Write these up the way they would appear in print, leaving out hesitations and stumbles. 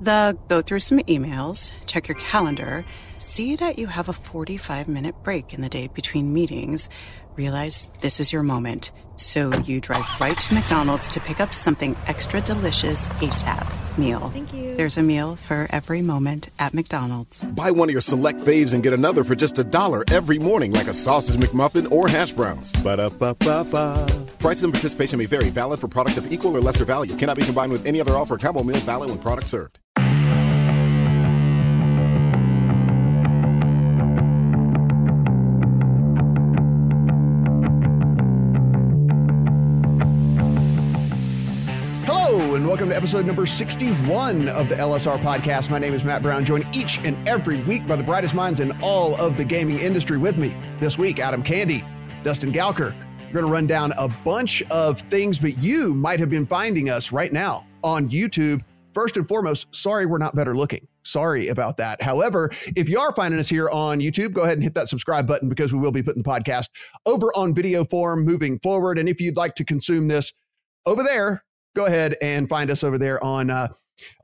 The go through some emails, check your calendar, see that you have a 45-minute break in the day between meetings, realize this is your moment, so you drive right to McDonald's to pick up something extra delicious ASAP. Meal. Thank you. There's a meal for every moment at McDonald's. Buy one of your select faves and get another for just $1 every morning, like a sausage McMuffin or hash browns. Ba-da-ba-ba-ba. Prices and participation may vary. Valid for product of equal or lesser value. Cannot be combined with any other offer. Combo meal valid when product served. Welcome to episode number 61 of the LSR podcast. My name is Matt Brown, joined each and every week by the brightest minds in all of the gaming industry. With me this week, Adam Candy, Dustin Galker. We're going to run down a bunch of things, but you might have been finding us right now on YouTube. First and foremost, sorry we're not better looking. Sorry about that. However, if you are finding us here on YouTube, go ahead and hit that subscribe button because we will be putting the podcast over on video form moving forward. And if you'd like to consume this over there, go ahead and find us over there on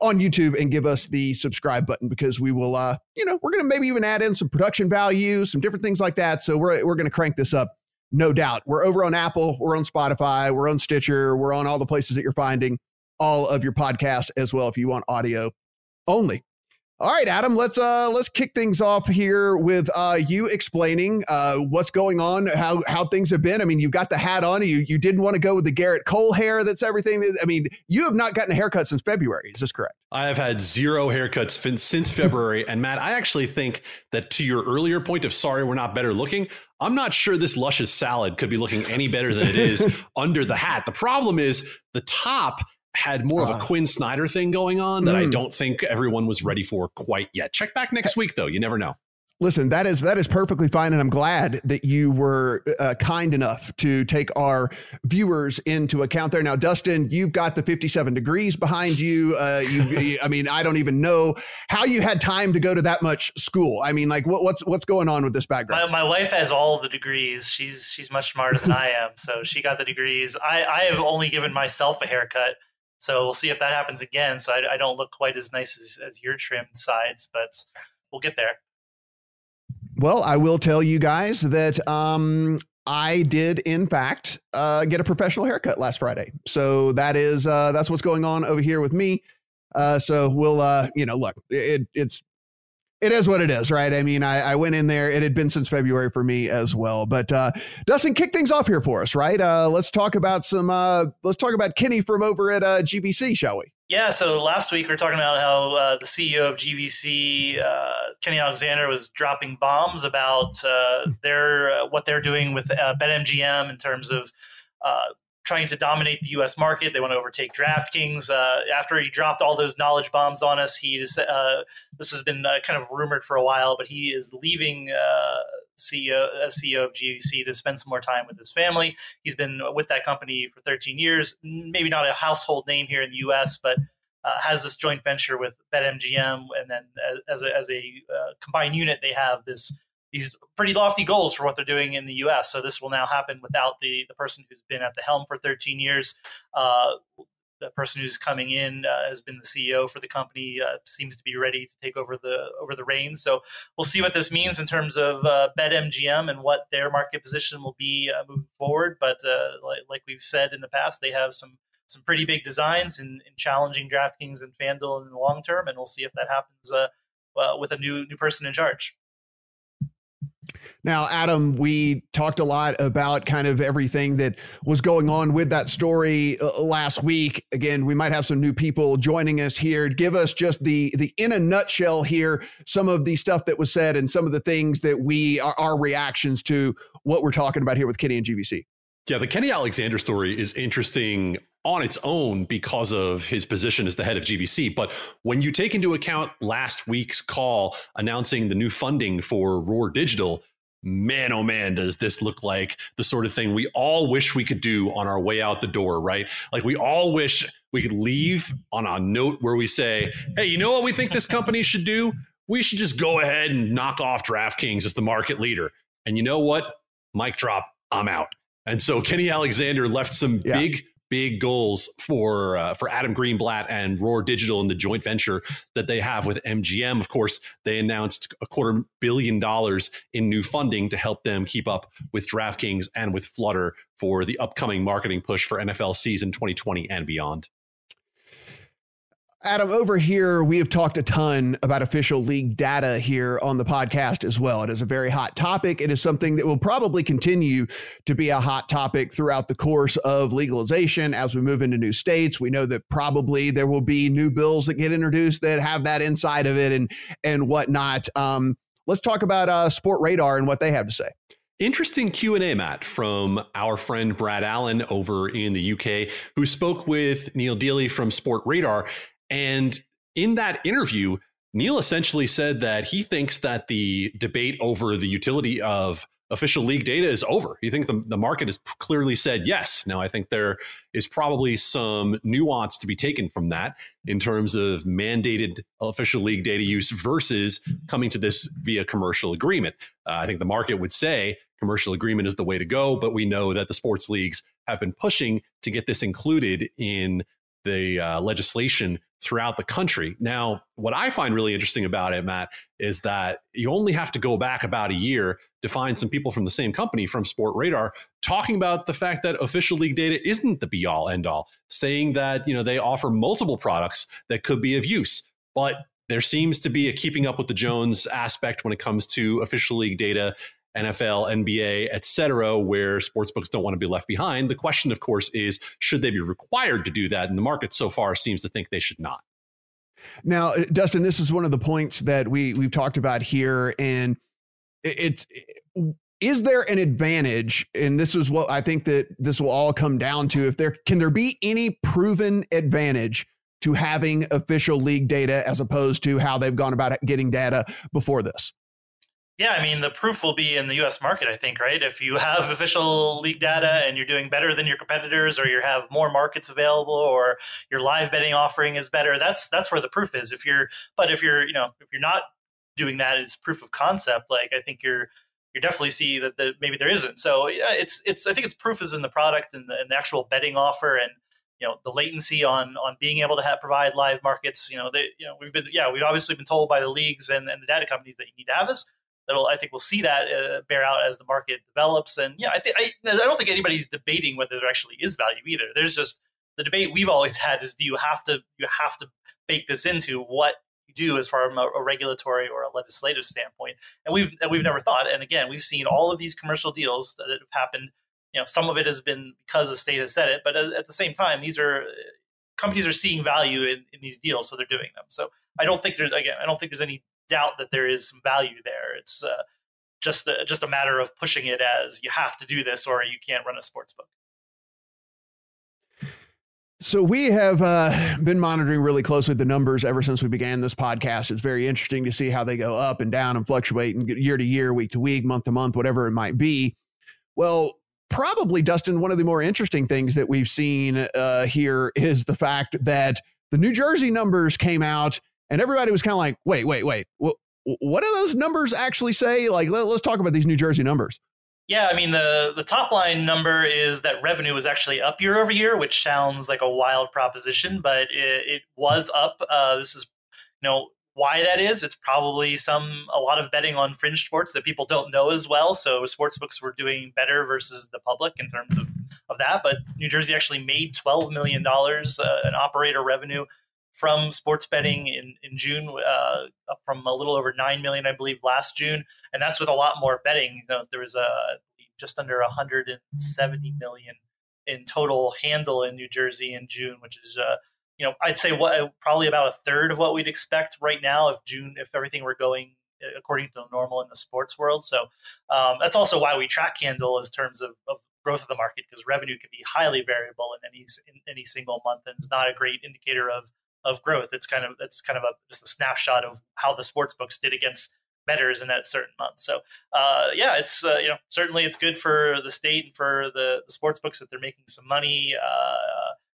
YouTube and give us the subscribe button because we will, we're going to maybe even add in some production value, some different things like that. So we're going to crank this up, no doubt. We're over on Apple, we're on Spotify, we're on Stitcher, we're on all the places that you're finding all of your podcasts as well if you want audio only. All right, Adam, let's kick things off here with you explaining what's going on, how things have been. I mean, you've got the hat on. You didn't want to go with the Garrett Cole hair. That's everything. I mean, you have not gotten a haircut since February. Is this correct? I have had zero haircuts since February. And Matt, I actually think that to your earlier point of sorry, we're not better looking, I'm not sure this luscious salad could be looking any better than it is under the hat. The problem is the top had more of a Quinn Snyder thing going on that I don't think everyone was ready for quite yet. Check back next week, though. You never know. Listen, that is perfectly fine. And I'm glad that you were kind enough to take our viewers into account there. Now, Dustin, you've got the 57 degrees behind you. I mean, I don't even know how you had time to go to that much school. I mean, like what's going on with this background? My wife has all the degrees. She's much smarter than I am. So she got the degrees. I have only given myself a haircut. So we'll see if that happens again. So I don't look quite as nice as your trimmed sides, but we'll get there. Well, I will tell you guys that I did, in fact, get a professional haircut last Friday. So that's what's going on over here with me. So we'll, look, it is what it is, right? I mean, I went in there. It had been since February for me as well. But Dustin, kick things off here for us, right? Let's talk about Kenny from over at GVC, shall we? Yeah. So last week we were talking about how the CEO of GVC, Kenny Alexander, was dropping bombs about what they're doing with BetMGM in terms of trying to dominate the U.S. market. They want to overtake DraftKings. After he dropped all those knowledge bombs on us, this has been kind of rumored for a while, but he is leaving CEO of GVC to spend some more time with his family. He's been with that company for 13 years, maybe not a household name here in the U.S., but has this joint venture with BetMGM. And then as a combined unit, they have these pretty lofty goals for what they're doing in the U.S. So this will now happen without the person who's been at the helm for 13 years. The person who's coming in has been the CEO for the company, seems to be ready to take over the reins. So we'll see what this means in terms of BetMGM and what their market position will be moving forward. But like we've said in the past, they have some pretty big designs in challenging DraftKings and FanDuel in the long term. And we'll see if that happens with a new person in charge. Now, Adam, we talked a lot about kind of everything that was going on with that story last week. Again, we might have some new people joining us here. Give us just the in a nutshell here, some of the stuff that was said and some of the things that our reactions to what we're talking about here with Kenny and GVC. Yeah, the Kenny Alexander story is interesting on its own because of his position as the head of GVC. But when you take into account last week's call announcing the new funding for Roar Digital, man, oh man, does this look like the sort of thing we all wish we could do on our way out the door, right? Like, we all wish we could leave on a note where we say, hey, you know what we think this company should do? We should just go ahead and knock off DraftKings as the market leader. And you know what? Mic drop, I'm out. And so Kenny Alexander left some big goals for Adam Greenblatt and Roar Digital in the joint venture that they have with MGM. Of course, they announced $250 million in new funding to help them keep up with DraftKings and with Flutter for the upcoming marketing push for NFL season 2020 and beyond. Adam, over here, we have talked a ton about official league data here on the podcast as well. It is a very hot topic. It is something that will probably continue to be a hot topic throughout the course of legalization as we move into new states. We know that probably there will be new bills that get introduced that have that inside of it and whatnot. Let's talk about Sport Radar and what they have to say. Interesting Q&A, Matt, from our friend Brad Allen over in the UK, who spoke with Neil Deely from Sport Radar. And in that interview, Neil essentially said that he thinks that the debate over the utility of official league data is over. He thinks the market has clearly said yes. Now, I think there is probably some nuance to be taken from that in terms of mandated official league data use versus coming to this via commercial agreement. I think the market would say commercial agreement is the way to go, but we know that the sports leagues have been pushing to get this included in the legislation throughout the country. Now, what I find really interesting about it, Matt, is that you only have to go back about a year to find some people from the same company, from Sport Radar, talking about the fact that official league data isn't the be-all, end-all, saying that, you know, they offer multiple products that could be of use. But there seems to be a keeping up with the Jones aspect when it comes to official league data, NFL, NBA, et cetera, where sportsbooks don't want to be left behind. The question, of course, is should they be required to do that? And the market so far seems to think they should not. Now, Dustin, this is one of the points that we've talked about here. And is there an advantage? And this is what I think that this will all come down to. If there can there be any proven advantage to having official league data as opposed to how they've gone about getting data before this? Yeah, I mean, the proof will be in the U.S. market, I think, right? If you have official league data and you're doing better than your competitors, or you have more markets available, or your live betting offering is better, that's where the proof is. If you're not doing that as proof of concept, like, I think you definitely see that maybe there isn't. So yeah, I think it's proof is in the product and the actual betting offer, and the latency on being able to provide live markets. We've obviously been told by the leagues and the data companies that you need to have this. I think we'll see that bear out as the market develops. And yeah, I don't think anybody's debating whether there actually is value either. There's just the debate we've always had is, do you have to bake this into what you do as far as a regulatory or a legislative standpoint? And we've never thought. And again, we've seen all of these commercial deals that have happened. Some of it has been because the state has said it, but at the same time, these are companies are seeing value in these deals, so they're doing them. So I don't think there's any doubt that there is some value there. It's just a matter of pushing it as you have to do this or you can't run a sports book. So we have been monitoring really closely the numbers ever since we began this podcast. It's very interesting to see how they go up and down and fluctuate and year to year, week to week, month to month, whatever it might be. Well, probably, Dustin, one of the more interesting things that we've seen here is the fact that the New Jersey numbers came out. And everybody was kind of like, wait. What do those numbers actually say? Like, let's talk about these New Jersey numbers. Yeah, I mean, the top line number is that revenue was actually up year over year, which sounds like a wild proposition, but it was up. This is, why that is. It's probably a lot of betting on fringe sports that people don't know as well. So sportsbooks were doing better versus the public in terms of that. But New Jersey actually made $12 million in operator revenue from sports betting in June, up from a little over 9 million, I believe, last June. And that's with a lot more betting. There was just under 170 million in total handle in New Jersey in June, which is, I'd say probably about a third of what we'd expect right now if everything were going according to normal in the sports world. So that's also why we track handle in terms of growth of the market, because revenue can be highly variable in any single month, and it's not a great indicator of growth. It's kind of just a snapshot of how the sports books did against bettors in that certain month. So it's certainly it's good for the state and for the sports books that they're making some money.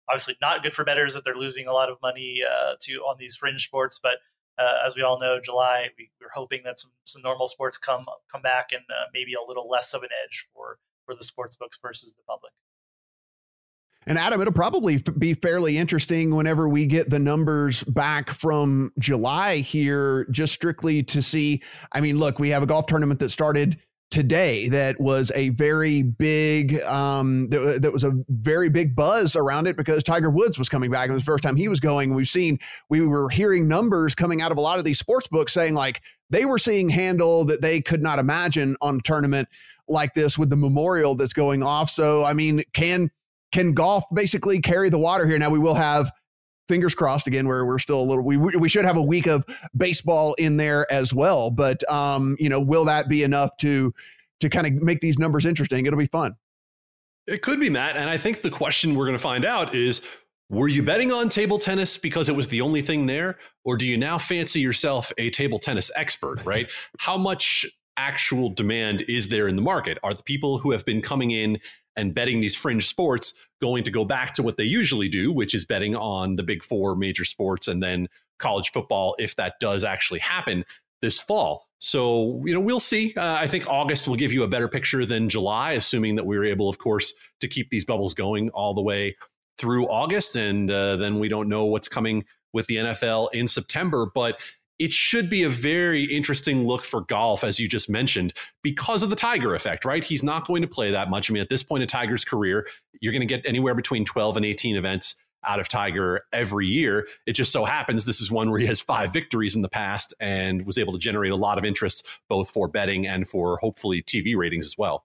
Obviously not good for bettors that they're losing a lot of money on these fringe sports, but as we all know, July, we're hoping that some normal sports come back, and maybe a little less of an edge for the sports books versus the public. And Adam, it'll probably be fairly interesting whenever we get the numbers back from July here, just strictly to see. I mean, look, we have a golf tournament that started today that was a very big that was a very big buzz around it because Tiger Woods was coming back. It was the first time he was going. We were hearing numbers coming out of a lot of these sports books saying like they were seeing handle that they could not imagine on a tournament like this with the Memorial that's going off. So, I mean, can golf basically carry the water here? Now we will have, fingers crossed again, where we're still we should have a week of baseball in there as well. But, will that be enough to kind of make these numbers interesting? It'll be fun. It could be, Matt. And I think the question we're going to find out is, were you betting on table tennis because it was the only thing there? Or do you now fancy yourself a table tennis expert, right? How much actual demand is there in the market? Are the people who have been coming in and betting these fringe sports going to go back to what they usually do, which is betting on the big four major sports and then college football, if that does actually happen this fall? So, we'll see. I think August will give you a better picture than July, assuming that we were able, of course, to keep these bubbles going all the way through August. And then we don't know what's coming with the NFL in September, but it should be a very interesting look for golf, as you just mentioned, because of the Tiger effect, right? He's not going to play that much. I mean, at this point in Tiger's career, you're going to get anywhere between 12 and 18 events out of Tiger every year. It just so happens this is one where he has 5 victories in the past and was able to generate a lot of interest, both for betting and for hopefully TV ratings as well.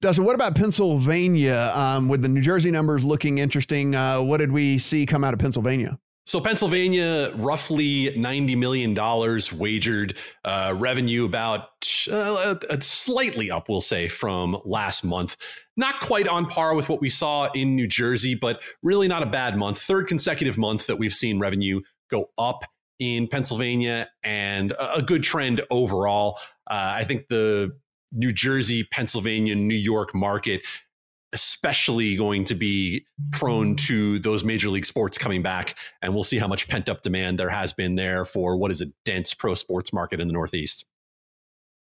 Dustin, what about Pennsylvania? With the New Jersey numbers looking interesting, what did we see come out of Pennsylvania? So Pennsylvania, roughly $90 million wagered, revenue about slightly up, we'll say, from last month. Not quite on par with what we saw in New Jersey, but really not a bad month. Third consecutive month that we've seen revenue go up in Pennsylvania, and a good trend overall. I think the New Jersey, Pennsylvania, New York market especially going to be prone to those major league sports coming back. And we'll see how much pent up demand there has been there for what is a dense pro sports market in the Northeast.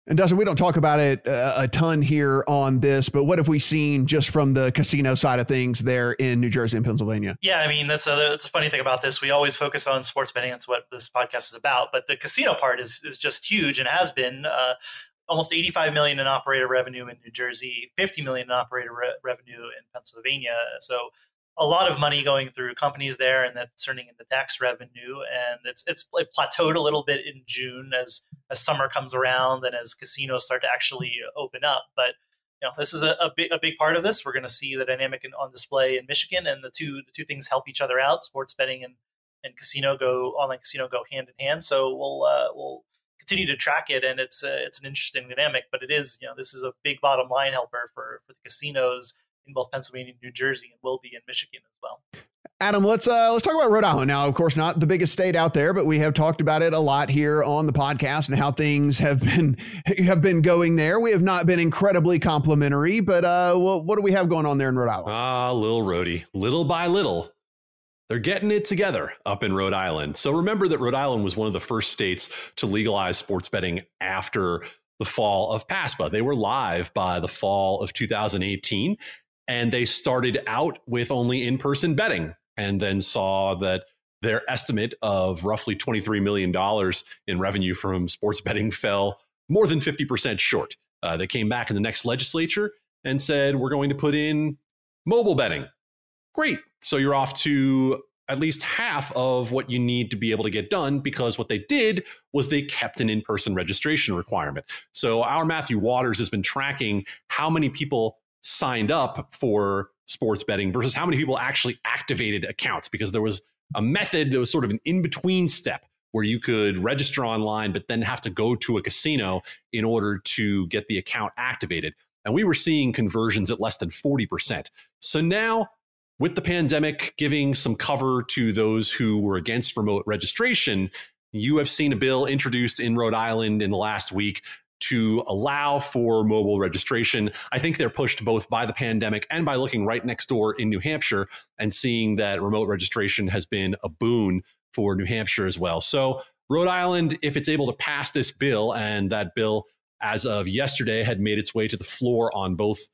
And Dustin, we don't talk about it a ton here on this, but what have we seen just from the casino side of things there in New Jersey and Pennsylvania? Yeah, I mean, that's a funny thing about this. We always focus on sports betting. That's what this podcast is about. But the casino part is just huge and has been. Almost $85 million in operator revenue in New Jersey, $50 million in operator revenue in Pennsylvania. So a lot of money going through companies there, and that's turning into tax revenue. And it plateaued a little bit in June as summer comes around and as casinos start to actually open up. But this is a big part of this. We're going to see the dynamic on display in Michigan, and the two things help each other out. Sports betting and online casino go hand in hand. So we'll continue to track it, and it's an interesting dynamic, but it is, this is a big bottom line helper for the casinos in both Pennsylvania and New Jersey, and will be in Michigan as well. Adam, let's talk about Rhode Island now. Of course, not the biggest state out there, but we have talked about it a lot here on the podcast and how things have been going there. We have not been incredibly complimentary, but what do we have going on there in Rhode Island? Little Rhodey, little by little, they're getting it together up in Rhode Island. So remember that Rhode Island was one of the first states to legalize sports betting after the fall of PASPA. They were live by the fall of 2018, and they started out with only in-person betting, and then saw that their estimate of roughly $23 million in revenue from sports betting fell more than 50% short. They came back in the next legislature and said, we're going to put in mobile betting. Great. So you're off to at least half of what you need to be able to get done, because what they did was they kept an in-person registration requirement. So our Matthew Waters has been tracking how many people signed up for sports betting versus how many people actually activated accounts, because there was a method that was sort of an in-between step where you could register online, but then have to go to a casino in order to get the account activated. And we were seeing conversions at less than 40%. So now, with the pandemic giving some cover to those who were against remote registration, you have seen a bill introduced in Rhode Island in the last week to allow for mobile registration. I think they're pushed both by the pandemic and by looking right next door in New Hampshire and seeing that remote registration has been a boon for New Hampshire as well. So Rhode Island, if it's able to pass this bill, and that bill as of yesterday had made its way to the floor on both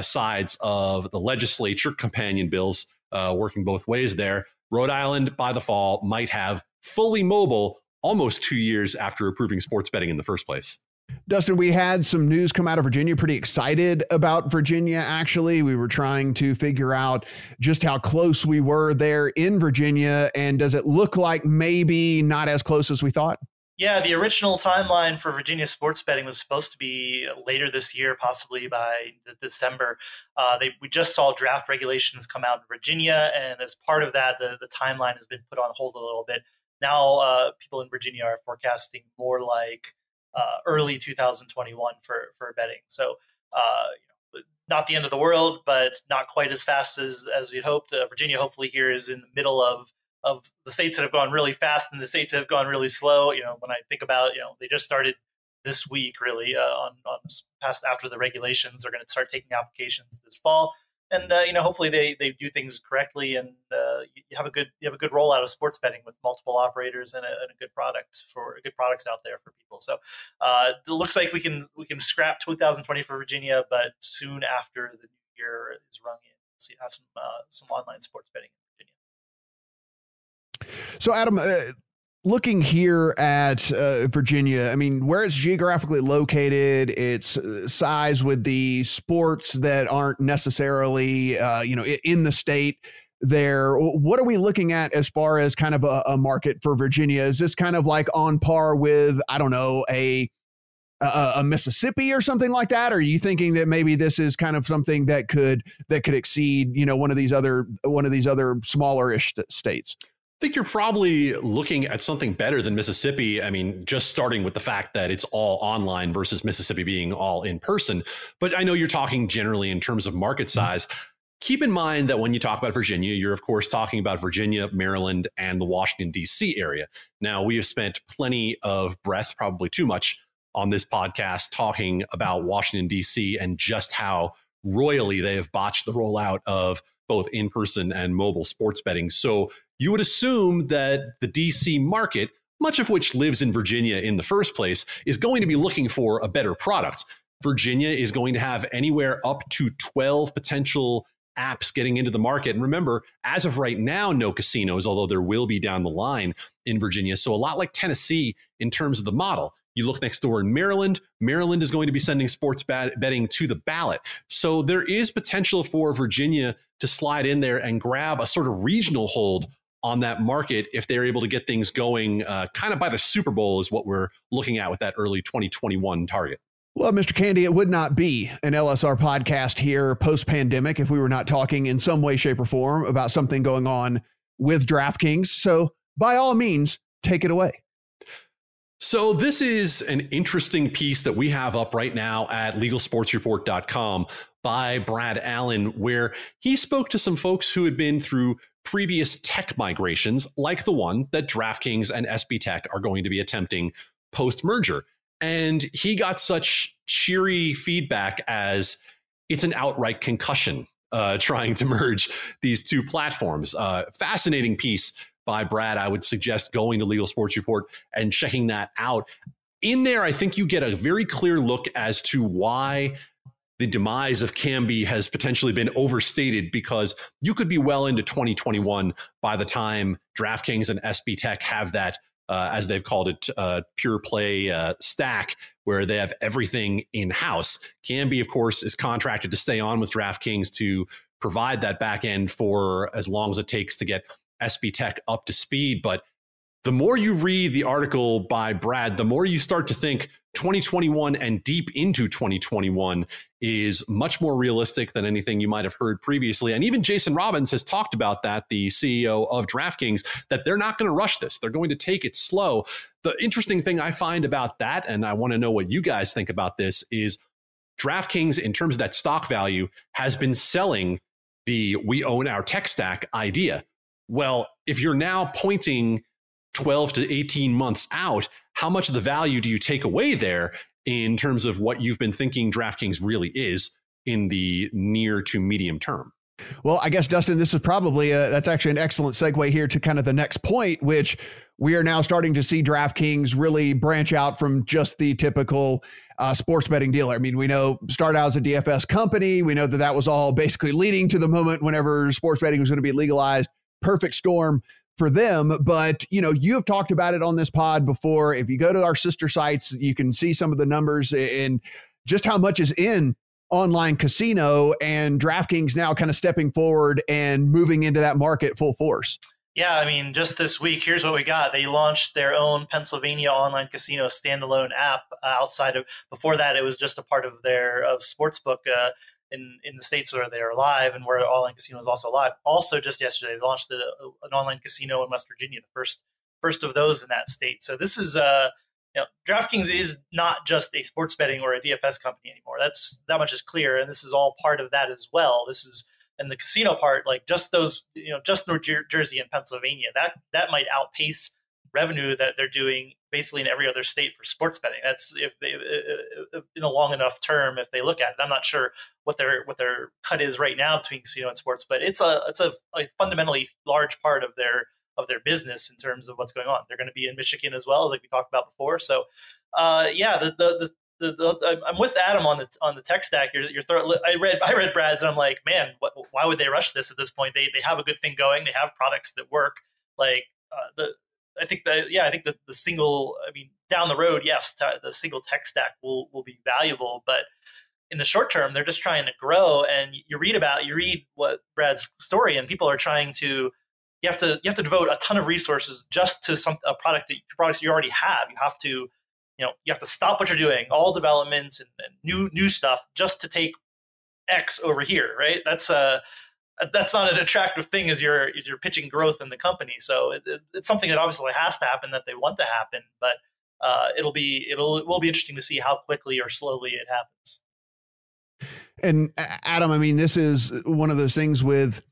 sides of the legislature, companion bills working both ways there, Rhode Island by the fall might have fully mobile almost 2 years after approving sports betting in the first place. Dustin, we had some news come out of Virginia, pretty excited about Virginia, actually. We were trying to figure out just how close we were there in Virginia. And does it look like maybe not as close as we thought? Yeah, the original timeline for Virginia sports betting was supposed to be later this year, possibly by December. We just saw draft regulations come out in Virginia. And as part of that, the timeline has been put on hold a little bit. Now, people in Virginia are forecasting more like early 2021 for betting. So not the end of the world, but not quite as fast as we'd hoped. Virginia hopefully here is in the middle of the states that have gone really fast and the states that have gone really slow. You know, when I think about, they just started this week really on past after the regulations. They're going to start taking applications this fall. And, hopefully they do things correctly and you have a good rollout of sports betting with multiple operators and a good product good products out there for people. So it looks like we can scrap 2020 for Virginia, but soon after the new year is rung in, so you have some online sports betting in Virginia. So, Adam, looking here at Virginia, I mean, where it's geographically located, its size with the sports that aren't necessarily, in the state there, what are we looking at as far as kind of a market for Virginia? Is this kind of like on par with, I don't know, a Mississippi or something like that? Or are you thinking that maybe this is kind of something that could exceed, one of these other smaller-ish states? I think you're probably looking at something better than Mississippi. I mean, just starting with the fact that it's all online versus Mississippi being all in person. But I know you're talking generally in terms of market size. Mm-hmm. Keep in mind that when you talk about Virginia, you're, of course, talking about Virginia, Maryland, and the Washington, D.C. area. Now, we have spent plenty of breath, probably too much, on this podcast talking about Washington, D.C. and just how royally they have botched the rollout of both in-person and mobile sports betting. So you would assume that the DC market, much of which lives in Virginia in the first place, is going to be looking for a better product. Virginia is going to have anywhere up to 12 potential apps getting into the market. And remember, as of right now, no casinos, although there will be down the line in Virginia. So a lot like Tennessee in terms of the model. You look next door in Maryland. Maryland is going to be sending sports betting to the ballot. So there is potential for Virginia to slide in there and grab a sort of regional hold on that market if they're able to get things going kind of by the Super Bowl is what we're looking at with that early 2021 target. Well, Mr. Candy, it would not be an LSR podcast here post-pandemic if we were not talking in some way, shape, or form about something going on with DraftKings. So by all means, take it away. So this is an interesting piece that we have up right now at legalsportsreport.com by Brad Allen, where he spoke to some folks who had been through previous tech migrations, like the one that DraftKings and SB Tech are going to be attempting post-merger. And he got such cheery feedback as it's an outright concussion trying to merge these two platforms. Fascinating piece by Brad. I would suggest going to Legal Sports Report and checking that out. In there, I think you get a very clear look as to why the demise of Kambi has potentially been overstated, because you could be well into 2021 by the time DraftKings and SB Tech have that as they've called it, pure play stack, where they have everything in-house. Kambi, of course, is contracted to stay on with DraftKings to provide that back end for as long as it takes to get SB Tech up to speed. But the more you read the article by Brad, the more you start to think 2021 and deep into 2021 is much more realistic than anything you might have heard previously. And even Jason Robbins has talked about that, the CEO of DraftKings, that they're not going to rush this. They're going to take it slow. The interesting thing I find about that, and I want to know what you guys think about this, is DraftKings, in terms of that stock value, has been selling the we own our tech stack idea. Well, if you're now pointing 12 to 18 months out, how much of the value do you take away there in terms of what you've been thinking DraftKings really is in the near to medium term? Well, I guess, Dustin, this is probably that's actually an excellent segue here to kind of the next point, which we are now starting to see DraftKings really branch out from just the typical sports betting dealer. I mean, we know start out as a DFS company. We know that that was all basically leading to the moment whenever sports betting was going to be legalized. Perfect storm for them. But, you know, you have talked about it on this pod before. If you go to our sister sites, you can see some of the numbers and just how much is in online casino, and DraftKings now kind of stepping forward and moving into that market full force. Yeah, I mean, just this week, here's what we got. They launched their own Pennsylvania online casino standalone app outside of, before that, it was just a part of their sportsbook in the states where they are live and where online casino is also live. Also, just yesterday, they launched an online casino in West Virginia, the first of those in that state. So this is you know, DraftKings is not just a sports betting or a DFS company anymore. That much is clear, and this is all part of that as well. This is, and the casino part, like just those, you know, just New Jersey and Pennsylvania, that might outpace revenue that they're doing basically in every other state for sports betting. That's if they, in a long enough term, if they look at it. I'm not sure what their cut is right now between casino and sports, but it's a fundamentally large part of their business in terms of what's going on. They're going to be in Michigan as well, like we talked about before. So, yeah, I'm with Adam on the tech stack. I read Brad's, and I'm like, man, why would they rush this at this point? They have a good thing going. They have products that work. Like I think the single, I mean, down the road, yes, the single tech stack will be valuable, but in the short term, they're just trying to grow. And you read what Brad's story, and people are trying to. You have to devote a ton of resources just to a product products you already have. You have to stop what you're doing, all developments and new stuff, just to take X over here, right? That's not an attractive thing as you're pitching growth in the company. So it's something that obviously has to happen, that they want to happen, but it will be interesting to see how quickly or slowly it happens. And Adam, I mean, this is one of those things with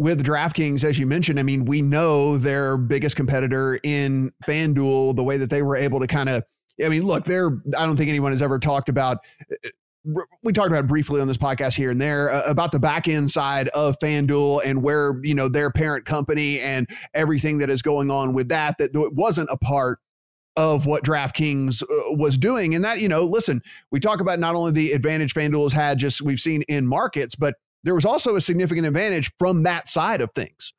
DraftKings, as you mentioned. I mean, we know their biggest competitor in FanDuel, the way that they were able to kind of, I mean, look, I don't think anyone has ever talked about, we talked about it briefly on this podcast here and there, about the back end side of FanDuel and where, you know, their parent company and everything that is going on with that it wasn't a part of what DraftKings was doing. And that, you know, listen, we talk about not only the advantage FanDuel has had, just we've seen in markets, but there was also a significant advantage from that side of things.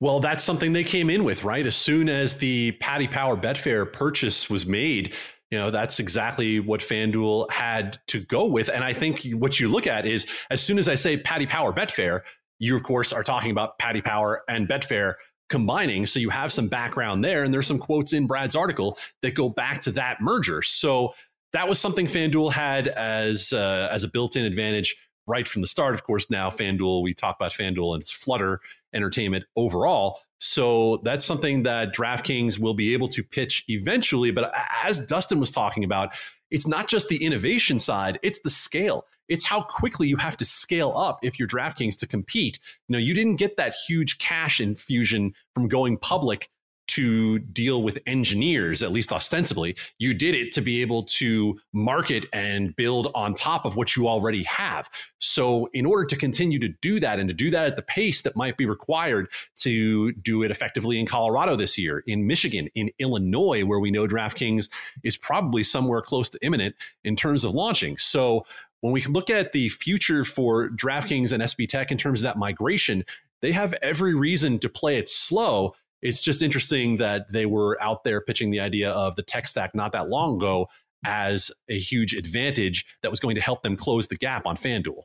Well, that's something they came in with, right? As soon as the Paddy Power Betfair purchase was made, you know, that's exactly what FanDuel had to go with. And I think what you look at is, as soon as I say Paddy Power Betfair, you, of course, are talking about Paddy Power and Betfair combining. So you have some background there. And there's some quotes in Brad's article that go back to that merger. So that was something FanDuel had as a built-in advantage right from the start. Of course, now FanDuel, we talk about FanDuel and its Flutter entertainment overall. So that's something that DraftKings will be able to pitch eventually. But as Dustin was talking about, it's not just the innovation side, it's the scale. It's how quickly you have to scale up if you're DraftKings to compete. You know, you didn't get that huge cash infusion from going public to deal with engineers, at least ostensibly. You did it to be able to market and build on top of what you already have. So in order to continue to do that, and to do that at the pace that might be required to do it effectively in Colorado this year, in Michigan, in Illinois, where we know DraftKings is probably somewhere close to imminent in terms of launching. So when we look at the future for DraftKings and SB Tech in terms of that migration, they have every reason to play it slow. It's just interesting that they were out there pitching the idea of the tech stack not that long ago as a huge advantage that was going to help them close the gap on FanDuel.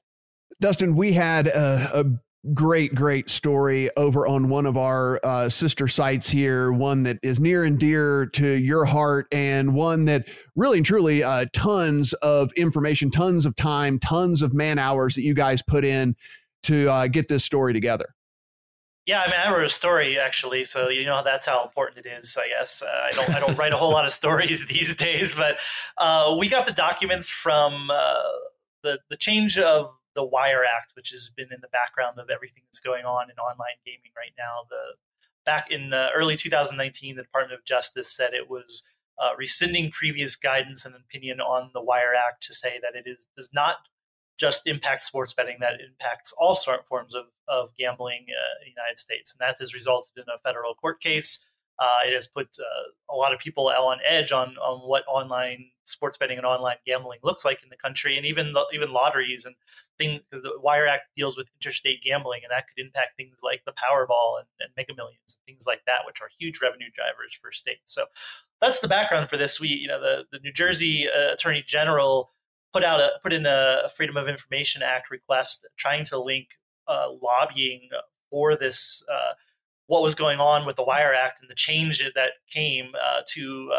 Dustin, we had a great story over on one of our sister sites here, one that is near and dear to your heart, and one that really and truly tons of information, tons of time, tons of man hours that you guys put in to get this story together. Yeah, I mean, I wrote a story actually, so you know that's how important it is. I guess I don't write a whole lot of stories these days, but we got the documents from the change of the Wire Act, which has been in the background of everything that's going on in online gaming right now. Back in early 2019, the Department of Justice said it was rescinding previous guidance and opinion on the Wire Act to say that it does not just impact sports betting, that it impacts all forms of gambling in the United States. And that has resulted in a federal court case. It has put a lot of people on edge on what online sports betting and online gambling looks like in the country, and even lotteries and things, because the Wire Act deals with interstate gambling, and that could impact things like the Powerball and Mega Millions and things like that, which are huge revenue drivers for states. So that's the background for this. The New Jersey Attorney General put in a Freedom of Information Act request trying to link lobbying for this. What was going on with the Wire Act and the change that came to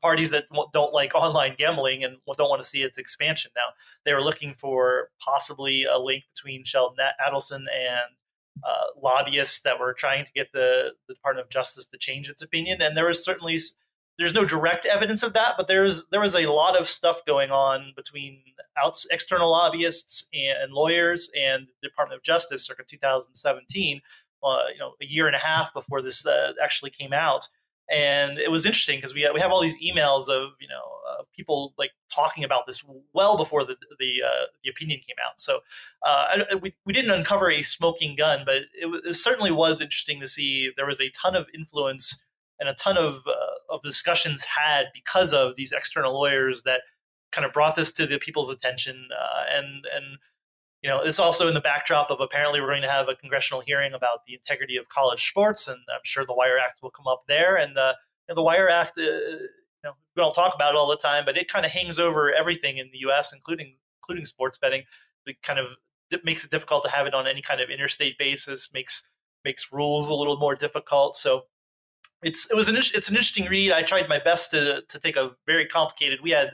parties that don't like online gambling and don't want to see its expansion. Now, they were looking for possibly a link between Sheldon Adelson and lobbyists that were trying to get the Department of Justice to change its opinion. And there's no direct evidence of that, but there was a lot of stuff going on between external lobbyists and lawyers and the Department of Justice circa 2017. A year and a half before this actually came out. And it was interesting because we have all these emails of people like talking about this well before the opinion came out. So we didn't uncover a smoking gun, but it certainly was interesting to see there was a ton of influence and a ton of discussions had because of these external lawyers that kind of brought this to the people's attention and. It's also in the backdrop of apparently we're going to have a congressional hearing about the integrity of college sports, and I'm sure the Wire Act will come up there. And the Wire Act, we don't talk about it all the time, but it kind of hangs over everything in the U.S., including sports betting. It kind of makes it difficult to have it on any kind of interstate basis, makes rules a little more difficult. So it's an interesting read. I tried my best to take a very complicated. We had.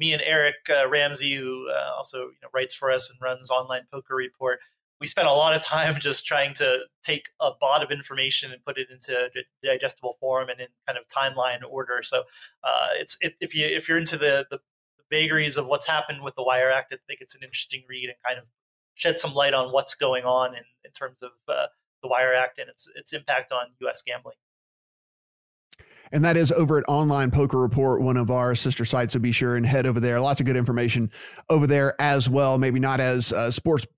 Me and Eric Ramsey, who also writes for us and runs Online Poker Report, we spent a lot of time just trying to take a lot of information and put it into digestible form and in kind of timeline order. So if you're into the vagaries of what's happened with the Wire Act, I think it's an interesting read and kind of shed some light on what's going on in terms of the Wire Act and its impact on U.S. gambling. And that is over at Online Poker Report, one of our sister sites. So be sure and head over there. Lots of good information over there as well. Maybe not as sports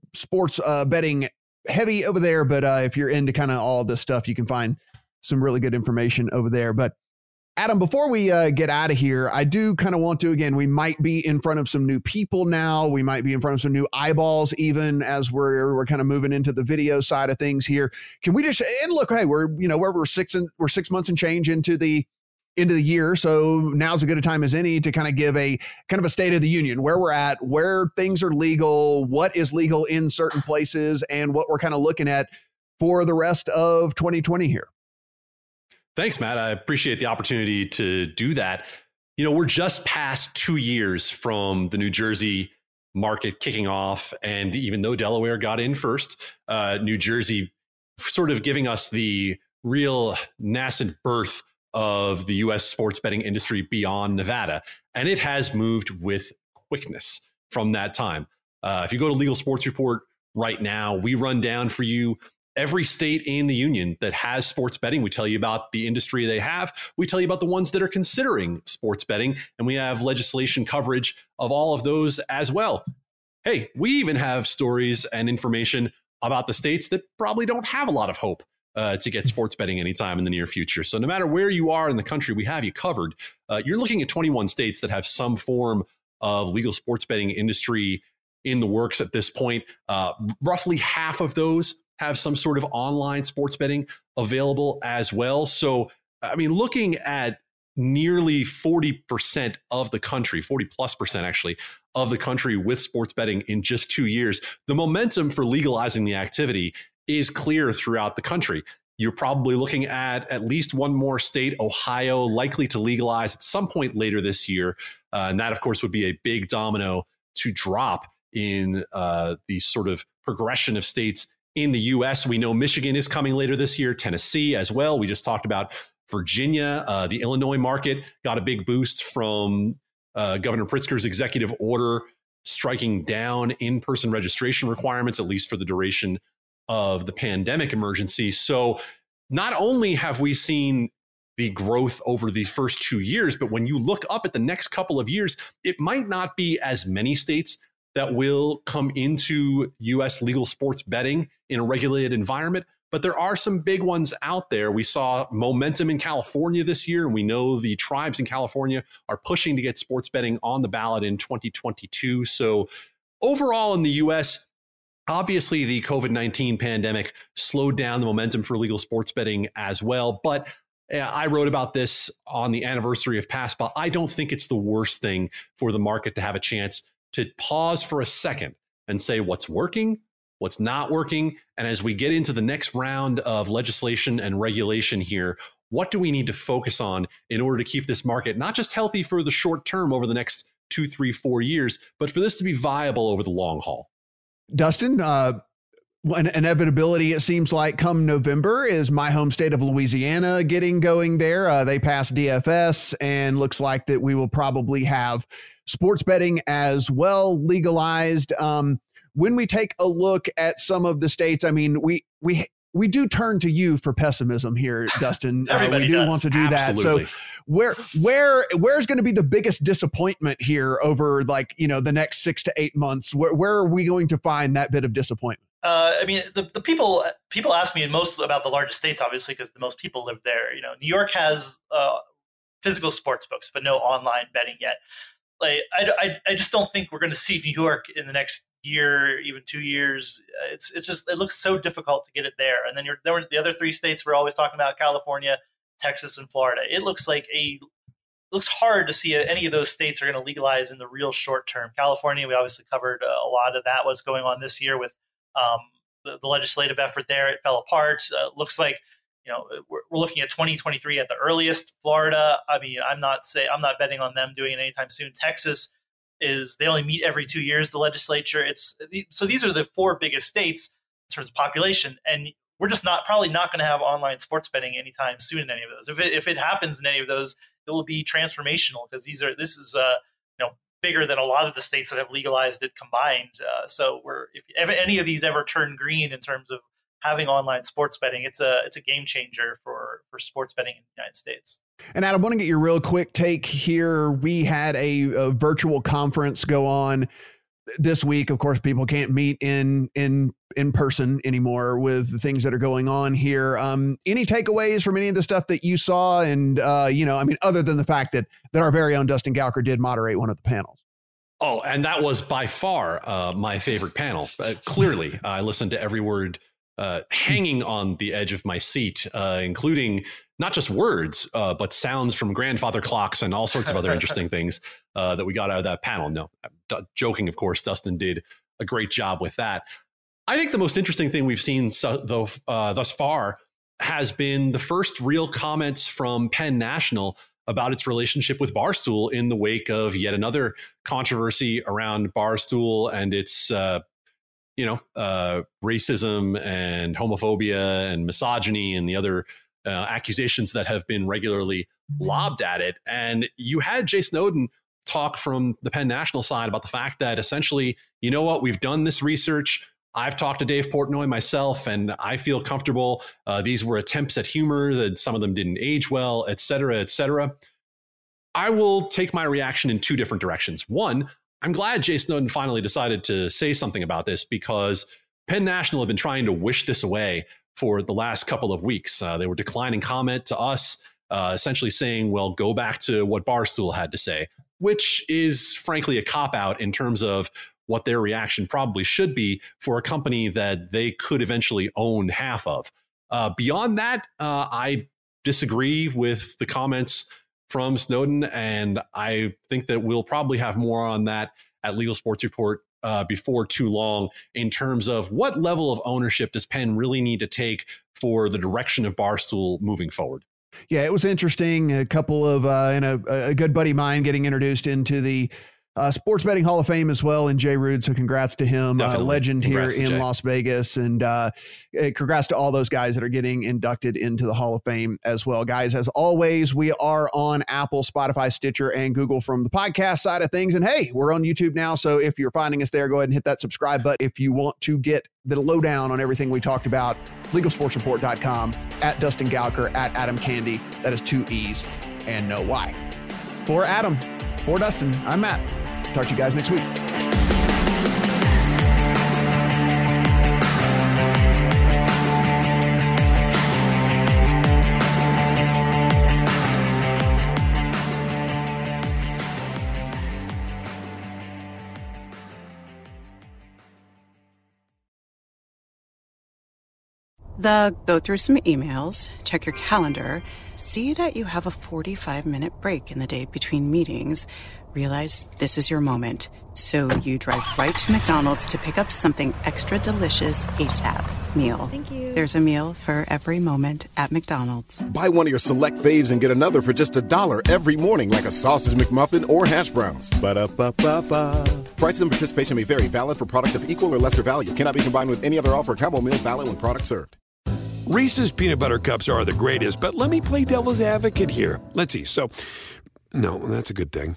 betting heavy over there, but if you're into kind of all this stuff, you can find some really good information over there. But Adam, before we get out of here, I do kind of want to, again, we might be in front of some new people now. We might be in front of some new eyeballs, even as we're kind of moving into the video side of things here. Can we just, and look, hey, we're 6 months and change into the year. So now's as good a time as any to kind of give a kind of a state of the union, where we're at, where things are legal, what is legal in certain places, and what we're kind of looking at for the rest of 2020 here. Thanks, Matt. I appreciate the opportunity to do that. We're just past 2 years from the New Jersey market kicking off. And even though Delaware got in first, New Jersey sort of giving us the real nascent birth of the U.S. sports betting industry beyond Nevada. And it has moved with quickness from that time. If you go to Legal Sports Report right now, we run down for you every state in the union that has sports betting. We tell you about the industry they have. We tell you about the ones that are considering sports betting. And we have legislation coverage of all of those as well. Hey, we even have stories and information about the states that probably don't have a lot of hope to get sports betting anytime in the near future. So no matter where you are in the country, we have you covered. You're looking at 21 states that have some form of legal sports betting industry in the works at this point. Roughly half of those have some sort of online sports betting available as well. So, I mean, looking at nearly 40% of the country, 40+% actually, of the country with sports betting in just 2 years, the momentum for legalizing the activity is clear throughout the country. You're probably looking at least one more state, Ohio, likely to legalize at some point later this year. And that, of course, would be a big domino to drop in the sort of progression of states in the U.S. We know Michigan is coming later this year, Tennessee as well. We just talked about Virginia. The Illinois market got a big boost from Governor Pritzker's executive order striking down in-person registration requirements, at least for the duration of the pandemic emergency. So not only have we seen the growth over the first 2 years, but when you look up at the next couple of years, it might not be as many states that will come into U.S. legal sports betting in a regulated environment, but there are some big ones out there. We saw momentum in California this year, and we know the tribes in California are pushing to get sports betting on the ballot in 2022. So overall in the U.S., obviously the COVID-19 pandemic slowed down the momentum for legal sports betting as well. But I wrote about this on the anniversary of PASPA. I don't think it's the worst thing for the market to have a chance to pause for a second and say what's working, what's not working. And as we get into the next round of legislation and regulation here, what do we need to focus on in order to keep this market not just healthy for the short term over the next 2, 3, 4 years, but for this to be viable over the long haul? Dustin, an inevitability, it seems like, come November is my home state of Louisiana getting going there. They passed DFS, and looks like that we will probably have sports betting as well legalized. When we take a look at some of the states, I mean, we do turn to you for pessimism here, Dustin. We do want to do Absolutely. That. So where's going to be the biggest disappointment here over, like, you know, the next 6 to 8 months? Where are we going to find that bit of disappointment? I mean, the people ask me most about the largest states, obviously, because the most people live there. You know, New York has physical sports books, but no online betting yet. Like, I just don't think we're going to see New York in the next year, even 2 years. It's just, it looks so difficult to get it there. And then the other three states we're always talking about, California, Texas, and Florida. It looks like looks hard to see any of those states are going to legalize in the real short term. California, we obviously covered a lot of that, what's going on this year with the legislative effort there. It fell apart. Looks like, you know, we're looking at 2023 at the earliest. Florida, I mean, I'm not betting on them doing it anytime soon. Texas they only meet every 2 years, the legislature. So these are the four biggest states in terms of population, and we're just probably not going to have online sports betting anytime soon in any of those. If it happens in any of those, it will be transformational, because this is you know, bigger than a lot of the states that have legalized it combined. So if any of these ever turn green in terms of having online sports betting, it's a game changer for sports betting in the United States. And Adam, I want to get your real quick take here. We had a virtual conference go on this week. Of course, people can't meet in person anymore with the things that are going on here. Any takeaways from any of the stuff that you saw? And, you know, I mean, other than the fact that our very own Dustin Galker did moderate one of the panels. Oh, and that was by far my favorite panel. Clearly, I listened to every word hanging on the edge of my seat, including not just words, but sounds from grandfather clocks and all sorts of other interesting things that we got out of that panel. No, joking, of course. Dustin did a great job with that. I think the most interesting thing we've seen thus far has been the first real comments from Penn National about its relationship with Barstool in the wake of yet another controversy around Barstool and its racism and homophobia and misogyny and the other accusations that have been regularly lobbed at it. And you had Jay Snowden talk from the Penn National side about the fact that essentially, you know what, we've done this research. I've talked to Dave Portnoy myself, and I feel comfortable. These were attempts at humor, that some of them didn't age well, et cetera, et cetera. I will take my reaction in two different directions. One, I'm glad Jay Snowden finally decided to say something about this, because Penn National have been trying to wish this away for the last couple of weeks. They were declining comment to us, essentially saying, well, go back to what Barstool had to say, which is frankly a cop-out in terms of what their reaction probably should be for a company that they could eventually own half of. Beyond that, I disagree with the comments from Snowden, and I think that we'll probably have more on that at Legal Sports Report before too long, in terms of what level of ownership does Penn really need to take for the direction of Barstool moving forward. Yeah, it was interesting. A couple of, and a good buddy of mine getting introduced into the Sports Betting Hall of Fame as well, and Jay Rude. So congrats to him, legend congrats here in Las Vegas. And congrats to all those guys that are getting inducted into the Hall of Fame as well. Guys, as always, we are on Apple, Spotify, Stitcher, and Google from the podcast side of things. And hey, we're on YouTube now. So if you're finding us there, go ahead and hit that subscribe button. If you want to get the lowdown on everything we talked about, LegalSportsReport.com, at Dustin Galker, at Adam Candy. That is two E's and no Y. For Adam, for Dustin, I'm Matt. Talk to you guys next week. The go through some emails, check your calendar, see that you have a 45-minute break in the day between meetings, realize this is your moment, so you drive right to McDonald's to pick up something extra delicious ASAP. Meal. Thank you. There's a meal for every moment at McDonald's. Buy one of your select faves and get another for just $1 every morning, like a sausage McMuffin or hash browns. Ba-da-ba-ba-ba. Prices and participation may vary. Valid for product of equal or lesser value. Cannot be combined with any other offer. Combo meal valid when product served. Reese's peanut butter cups are the greatest, but let me play devil's advocate here. Let's see. So, no, that's a good thing.